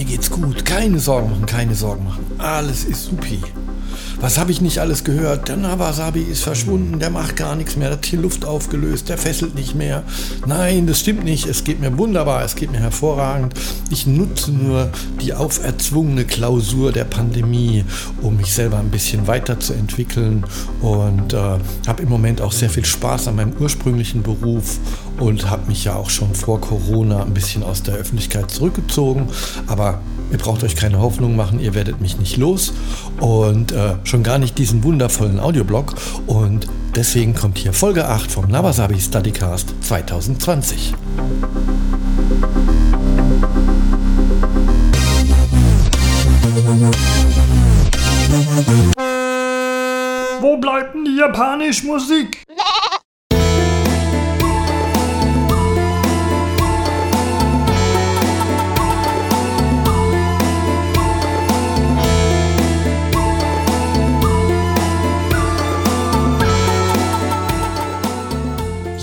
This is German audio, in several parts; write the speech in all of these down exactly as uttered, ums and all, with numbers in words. Mir geht's gut. Keine Sorgen machen, keine Sorgen machen. Alles ist supi. Was habe ich nicht alles gehört? Der Nawasabi ist verschwunden, der macht gar nichts mehr, der hat hier Luft aufgelöst, der fesselt nicht mehr. Nein, das stimmt nicht, es geht mir wunderbar, es geht mir hervorragend. Ich nutze nur die auferzwungene Klausur der Pandemie, um mich selber ein bisschen weiterzuentwickeln und äh, habe im Moment auch sehr viel Spaß an meinem ursprünglichen Beruf und habe mich ja auch schon vor Corona ein bisschen aus der Öffentlichkeit zurückgezogen. Aber ihr braucht euch keine Hoffnung machen, ihr werdet mich nicht los und äh, schon gar nicht diesen wundervollen Audioblog, und deswegen kommt hier Folge acht vom Nawasabi Studycast zwanzig zwanzig. Wo bleibt denn die japanische Musik?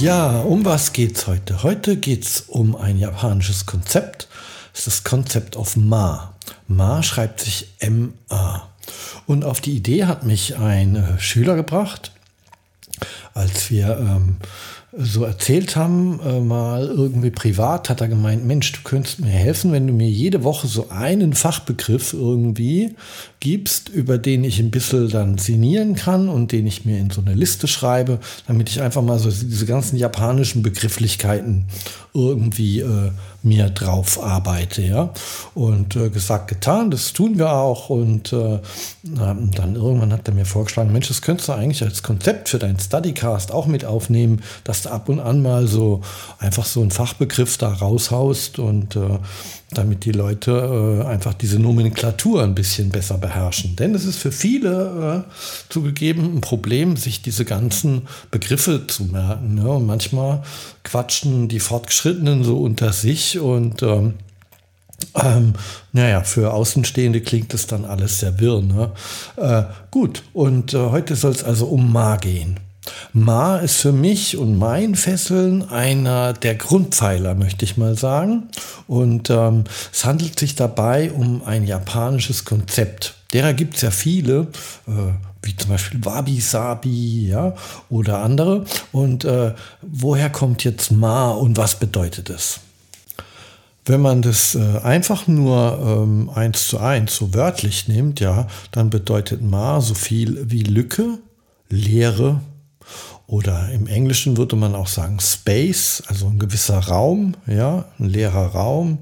Ja, um was geht's heute? Heute geht's um ein japanisches Konzept. Das ist das Konzept of Ma. Ma schreibt sich M A. Und auf die Idee hat mich ein Schüler gebracht, als wir ähm, so erzählt haben, äh, mal irgendwie privat, hat er gemeint, Mensch, du könntest mir helfen, wenn du mir jede Woche so einen Fachbegriff irgendwie gibst, über den ich ein bisschen dann sinnieren kann und den ich mir in so eine Liste schreibe, damit ich einfach mal so diese ganzen japanischen Begrifflichkeiten irgendwie äh, mir drauf arbeite. Ja? Und äh, gesagt, getan, das tun wir auch. Und äh, dann irgendwann hat er mir vorgeschlagen, Mensch, das könntest du eigentlich als Konzept für deinen Studycast auch mit aufnehmen, dass du ab und an mal so einfach so einen Fachbegriff da raushaust und äh, damit die Leute äh, einfach diese Nomenklatur ein bisschen besser beherrschen. Denn es ist für viele äh, zugegeben ein Problem, sich diese ganzen Begriffe zu merken. Ne? Und manchmal quatschen die Fortgeschrittenen so unter sich und ähm, ähm, naja, für Außenstehende klingt das dann alles sehr wirr. Ne? Äh, gut, und äh, heute soll es also um Ma gehen. Ma ist für mich und mein Fesseln einer der Grundpfeiler, möchte ich mal sagen. Und ähm, es handelt sich dabei um ein japanisches Konzept. Derer gibt es ja viele, äh, wie zum Beispiel Wabi-Sabi, ja, oder andere. Und äh, woher kommt jetzt Ma und was bedeutet es? Wenn man das äh, einfach nur ähm, eins zu eins so wörtlich nimmt, ja, dann bedeutet Ma so viel wie Lücke, Leere. Oder im Englischen würde man auch sagen Space, also ein gewisser Raum, ja, ein leerer Raum.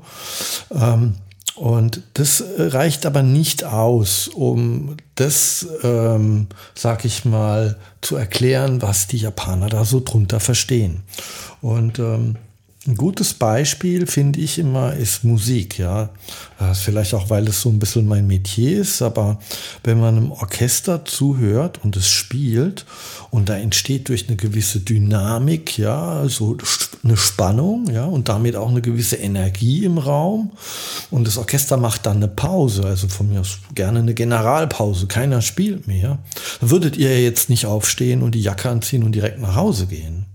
Ähm, und das reicht aber nicht aus, um das, ähm, sag ich mal, zu erklären, was die Japaner da so drunter verstehen. Und ähm, ein gutes Beispiel, finde ich immer, ist Musik. Ja, das ist vielleicht auch, weil es so ein bisschen mein Metier ist, aber wenn man einem Orchester zuhört und es spielt und da entsteht durch eine gewisse Dynamik, ja, so eine Spannung, ja, und damit auch eine gewisse Energie im Raum, und das Orchester macht dann eine Pause, also von mir aus gerne eine Generalpause, keiner spielt mehr, dann würdet ihr jetzt nicht aufstehen und die Jacke anziehen und direkt nach Hause gehen.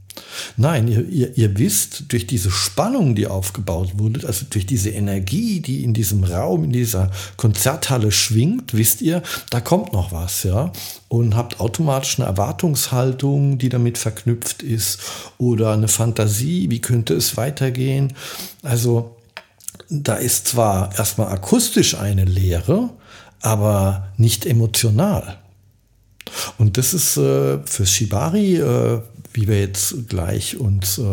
Nein, ihr, ihr, ihr wisst, durch diese Spannung, die aufgebaut wurde, also durch diese Energie, die in diesem Raum, in dieser Konzerthalle schwingt, wisst ihr, da kommt noch was, ja, und habt automatisch eine Erwartungshaltung, die damit verknüpft ist, oder eine Fantasie, wie könnte es weitergehen. Also da ist zwar erstmal akustisch eine Leere, aber nicht emotional. Und das ist äh, für Shibari, äh, wie wir jetzt gleich uns äh,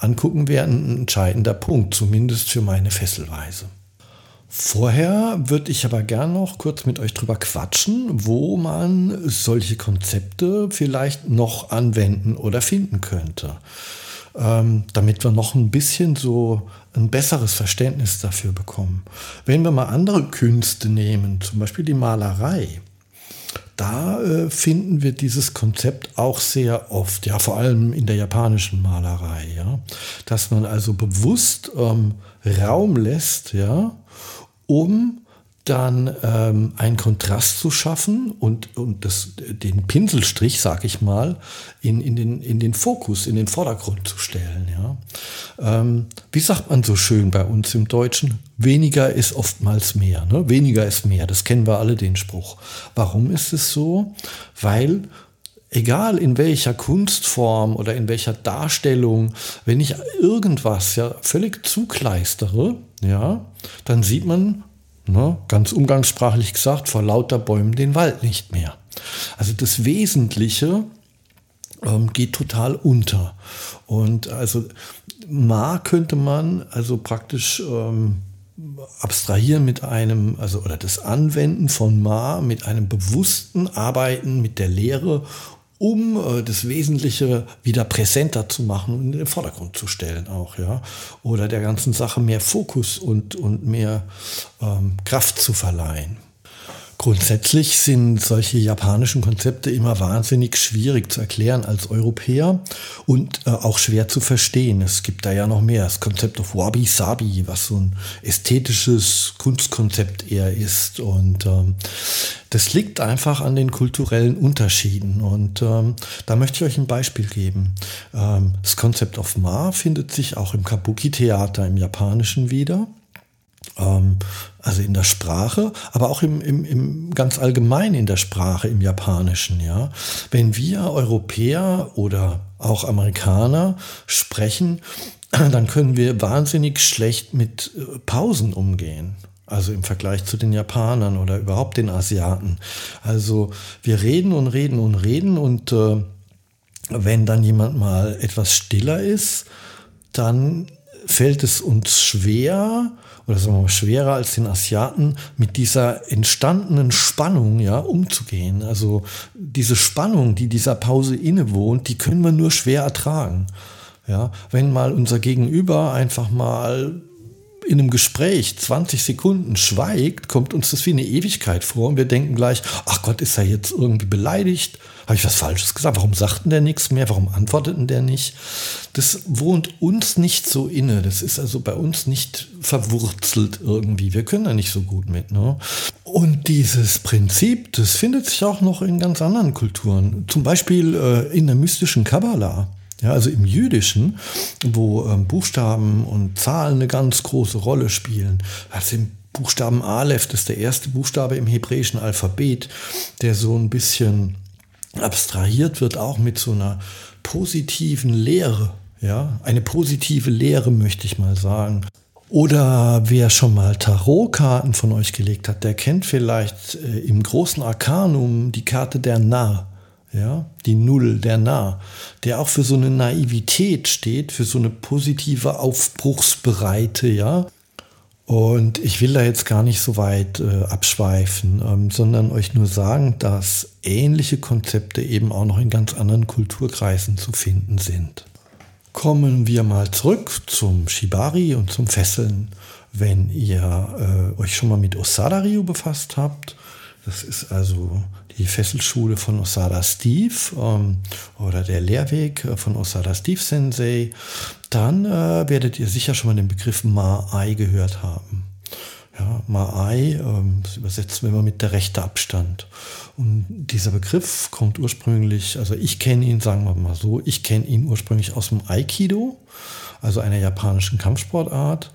angucken werden, ein entscheidender Punkt, zumindest für meine Fesselweise. Vorher würde ich aber gern noch kurz mit euch drüber quatschen, wo man solche Konzepte vielleicht noch anwenden oder finden könnte, ähm, damit wir noch ein bisschen so ein besseres Verständnis dafür bekommen. Wenn wir mal andere Künste nehmen, zum Beispiel die Malerei, da äh, finden wir dieses Konzept auch sehr oft, ja, vor allem in der japanischen Malerei, ja, dass man also bewusst ähm, Raum lässt, ja, um dann ähm, einen Kontrast zu schaffen und, und das, den Pinselstrich, sag ich mal, in, in, den, in den Fokus, in den Vordergrund zu stellen. Ja? Ähm, wie sagt man so schön bei uns im Deutschen? Weniger ist oftmals mehr. Ne? Weniger ist mehr, das kennen wir alle, den Spruch. Warum ist es so? Weil egal in welcher Kunstform oder in welcher Darstellung, wenn ich irgendwas ja völlig zukleistere, ja, dann sieht man, ne, ganz umgangssprachlich gesagt, vor lauter Bäumen den Wald nicht mehr. Also das Wesentliche ähm, geht total unter. Und also Ma könnte man also praktisch ähm, abstrahieren mit einem, also oder das Anwenden von Ma mit einem bewussten Arbeiten mit der Lehre, um äh, das Wesentliche wieder präsenter zu machen und in den Vordergrund zu stellen auch, ja. Oder der ganzen Sache mehr Fokus und, und mehr ähm, Kraft zu verleihen. Grundsätzlich sind solche japanischen Konzepte immer wahnsinnig schwierig zu erklären als Europäer und äh, auch schwer zu verstehen. Es gibt da ja noch mehr. Das Konzept of Wabi-Sabi, was so ein ästhetisches Kunstkonzept eher ist. Und ähm, das liegt einfach an den kulturellen Unterschieden. Und ähm, da möchte ich euch ein Beispiel geben. Ähm, das Konzept of Ma findet sich auch im Kabuki-Theater, im Japanischen, wieder. Also in der Sprache, aber auch im, im, im ganz allgemein in der Sprache, im Japanischen. Ja, wenn wir Europäer oder auch Amerikaner sprechen, dann können wir wahnsinnig schlecht mit Pausen umgehen. Also im Vergleich zu den Japanern oder überhaupt den Asiaten. Also wir reden und reden und reden und äh, wenn dann jemand mal etwas stiller ist, dann fällt es uns schwer, oder sagen wir mal schwerer als den Asiaten, mit dieser entstandenen Spannung, ja, umzugehen. Also diese Spannung, die dieser Pause innewohnt, die können wir nur schwer ertragen. Ja, wenn mal unser Gegenüber einfach mal in einem Gespräch zwanzig Sekunden schweigt, kommt uns das wie eine Ewigkeit vor und wir denken gleich, ach Gott, ist er jetzt irgendwie beleidigt? Habe ich was Falsches gesagt? Warum sagt denn der nichts mehr? Warum antwortet denn der nicht? Das wohnt uns nicht so inne. Das ist also bei uns nicht verwurzelt irgendwie. Wir können da nicht so gut mit. Ne? Und dieses Prinzip, das findet sich auch noch in ganz anderen Kulturen. Zum Beispiel äh, in der mystischen Kabbala. Ja, also im Jüdischen, wo ähm, Buchstaben und Zahlen eine ganz große Rolle spielen. Also im Buchstaben Alef, das ist der erste Buchstabe im hebräischen Alphabet, der so ein bisschen abstrahiert wird, auch mit so einer positiven Lehre. Ja, eine positive Lehre, möchte ich mal sagen. Oder wer schon mal Tarotkarten von euch gelegt hat, der kennt vielleicht äh, im großen Arkanum die Karte der Nah. Ja, die Null, der Nah, der auch für so eine Naivität steht, für so eine positive Aufbruchsbereite, ja. Und ich will da jetzt gar nicht so weit äh, abschweifen, ähm, sondern euch nur sagen, dass ähnliche Konzepte eben auch noch in ganz anderen Kulturkreisen zu finden sind. Kommen wir mal zurück zum Shibari und zum Fesseln. Wenn ihr äh, euch schon mal mit Osadariu befasst habt, das ist also die Fesselschule von Osada Steve ähm, oder der Lehrweg von Osada Steve Sensei, dann äh, werdet ihr sicher schon mal den Begriff Ma'ai gehört haben. Ja, Ma'ai, ähm, das übersetzen wir immer mit der rechte Abstand. Und dieser Begriff kommt ursprünglich, also ich kenne ihn, sagen wir mal so, ich kenne ihn ursprünglich aus dem Aikido, also einer japanischen Kampfsportart,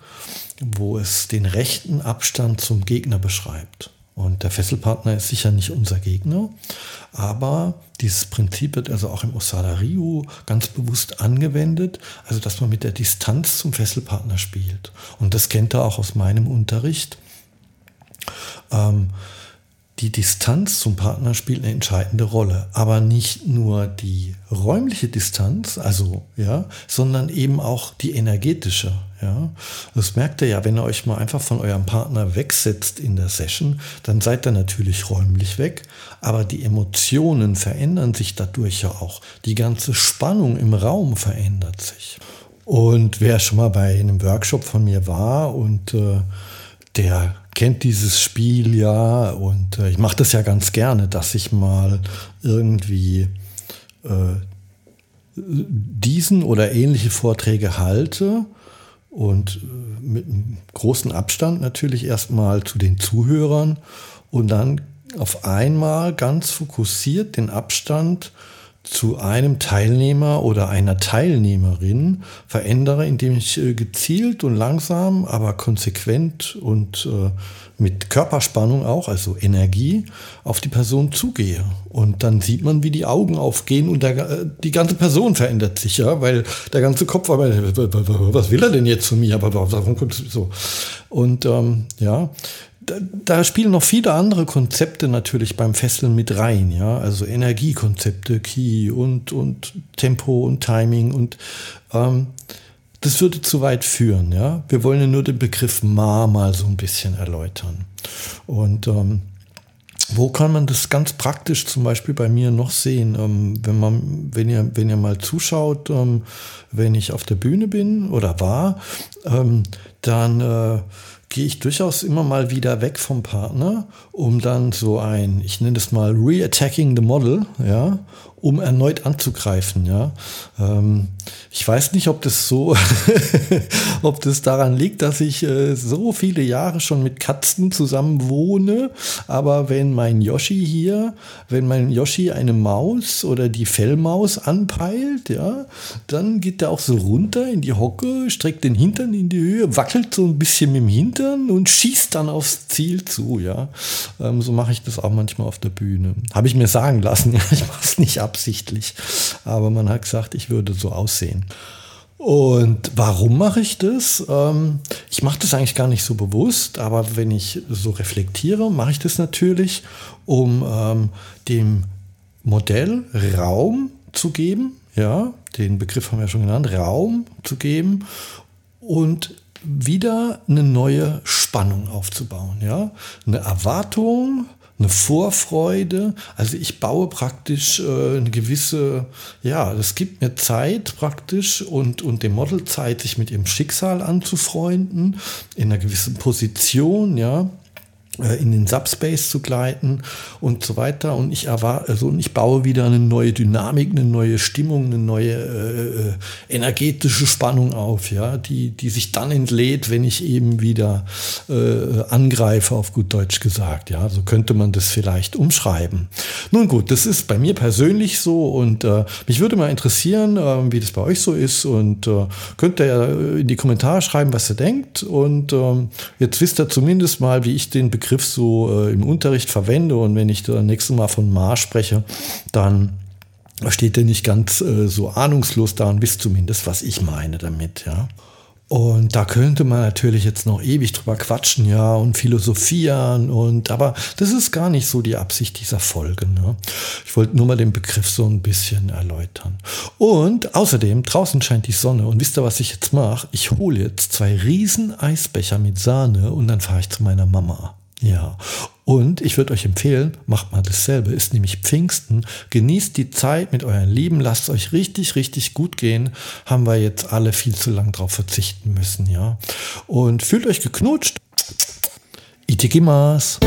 wo es den rechten Abstand zum Gegner beschreibt. Und der Fesselpartner ist sicher nicht unser Gegner, aber dieses Prinzip wird also auch im Osadariu ganz bewusst angewendet, also dass man mit der Distanz zum Fesselpartner spielt. Und das kennt ihr auch aus meinem Unterricht. Ähm, die Distanz zum Partner spielt eine entscheidende Rolle, aber nicht nur die räumliche Distanz, also ja, sondern eben auch die energetische. Ja, das merkt ihr ja, wenn ihr euch mal einfach von eurem Partner wegsetzt in der Session, dann seid ihr natürlich räumlich weg, aber die Emotionen verändern sich dadurch ja auch. Die ganze Spannung im Raum verändert sich. Und wer schon mal bei einem Workshop von mir war und äh, der kennt dieses Spiel ja, und äh, ich mache das ja ganz gerne, dass ich mal irgendwie äh, diesen oder ähnliche Vorträge halte Und mit einem großen Abstand natürlich erstmal zu den Zuhörern und dann auf einmal ganz fokussiert den Abstand zu einem Teilnehmer oder einer Teilnehmerin verändere, indem ich gezielt und langsam, aber konsequent und mit Körperspannung auch, also Energie, auf die Person zugehe. Und dann sieht man, wie die Augen aufgehen und der, die ganze Person verändert sich, ja, weil der ganze Kopf, aber was will er denn jetzt von mir? So. Und ähm, ja, da, da spielen noch viele andere Konzepte natürlich beim Fesseln mit rein, ja, also Energiekonzepte, Ki und, und Tempo und Timing und ähm, das würde zu weit führen, ja. Wir wollen ja nur den Begriff Ma mal so ein bisschen erläutern. Und ähm, wo kann man das ganz praktisch zum Beispiel bei mir noch sehen? Ähm, wenn man, wenn ihr, wenn ihr mal zuschaut, ähm, wenn ich auf der Bühne bin oder war, ähm, dann äh, gehe ich durchaus immer mal wieder weg vom Partner, um dann so ein, ich nenne das mal Reattacking the Model, ja, um erneut anzugreifen, ja. Ähm, ich weiß nicht, ob das so, ob das daran liegt, dass ich äh, so viele Jahre schon mit Katzen zusammen wohne, aber wenn mein Yoshi hier, wenn mein Yoshi eine Maus oder die Fellmaus anpeilt, ja, dann geht der auch so runter in die Hocke, streckt den Hintern in die Höhe, wackelt so ein bisschen mit dem Hintern und schießt dann aufs Ziel zu, ja. Ähm, so mache ich das auch manchmal auf der Bühne. Habe ich mir sagen lassen, ja, ich mache es nicht ab. Absichtlich, aber man hat gesagt, ich würde so aussehen. Und warum mache ich das? Ähm, ich mache das eigentlich gar nicht so bewusst, aber wenn ich so reflektiere, mache ich das natürlich, um ähm, dem Modell Raum zu geben, ja, den Begriff haben wir schon genannt, Raum zu geben und wieder eine neue Spannung aufzubauen, ja, eine Erwartung, eine Vorfreude, also ich baue praktisch äh, eine gewisse, ja, das gibt mir Zeit praktisch und, und dem Model Zeit, sich mit ihrem Schicksal anzufreunden, in einer gewissen Position, ja, äh, in den Subspace zu gleiten und so weiter. Und ich erwarte, also und ich baue wieder eine neue Dynamik, eine neue Stimmung, eine neue äh, energetische Spannung auf, ja, die, die sich dann entlädt, wenn ich eben wieder Äh, angreife, auf gut Deutsch gesagt. Ja, so könnte man das vielleicht umschreiben. Nun gut, das ist bei mir persönlich so und äh, mich würde mal interessieren, äh, wie das bei euch so ist und äh, könnt ihr ja in die Kommentare schreiben, was ihr denkt und äh, jetzt wisst ihr zumindest mal, wie ich den Begriff so äh, im Unterricht verwende und wenn ich das nächste Mal von Ma spreche, dann steht ihr nicht ganz äh, so ahnungslos da und wisst zumindest, was ich meine damit, ja. Und da könnte man natürlich jetzt noch ewig drüber quatschen, ja, und philosophieren und, aber das ist gar nicht so die Absicht dieser Folge, ne? Ich wollte nur mal den Begriff so ein bisschen erläutern. Und außerdem, draußen scheint die Sonne und wisst ihr, was ich jetzt mache? Ich hole jetzt zwei riesen Eisbecher mit Sahne und dann fahre ich zu meiner Mama. Ja, und ich würde euch empfehlen, macht mal dasselbe, ist nämlich Pfingsten, genießt die Zeit mit euren Lieben, lasst es euch richtig, richtig gut gehen, haben wir jetzt alle viel zu lang drauf verzichten müssen, ja, und fühlt euch geknutscht, itikimas.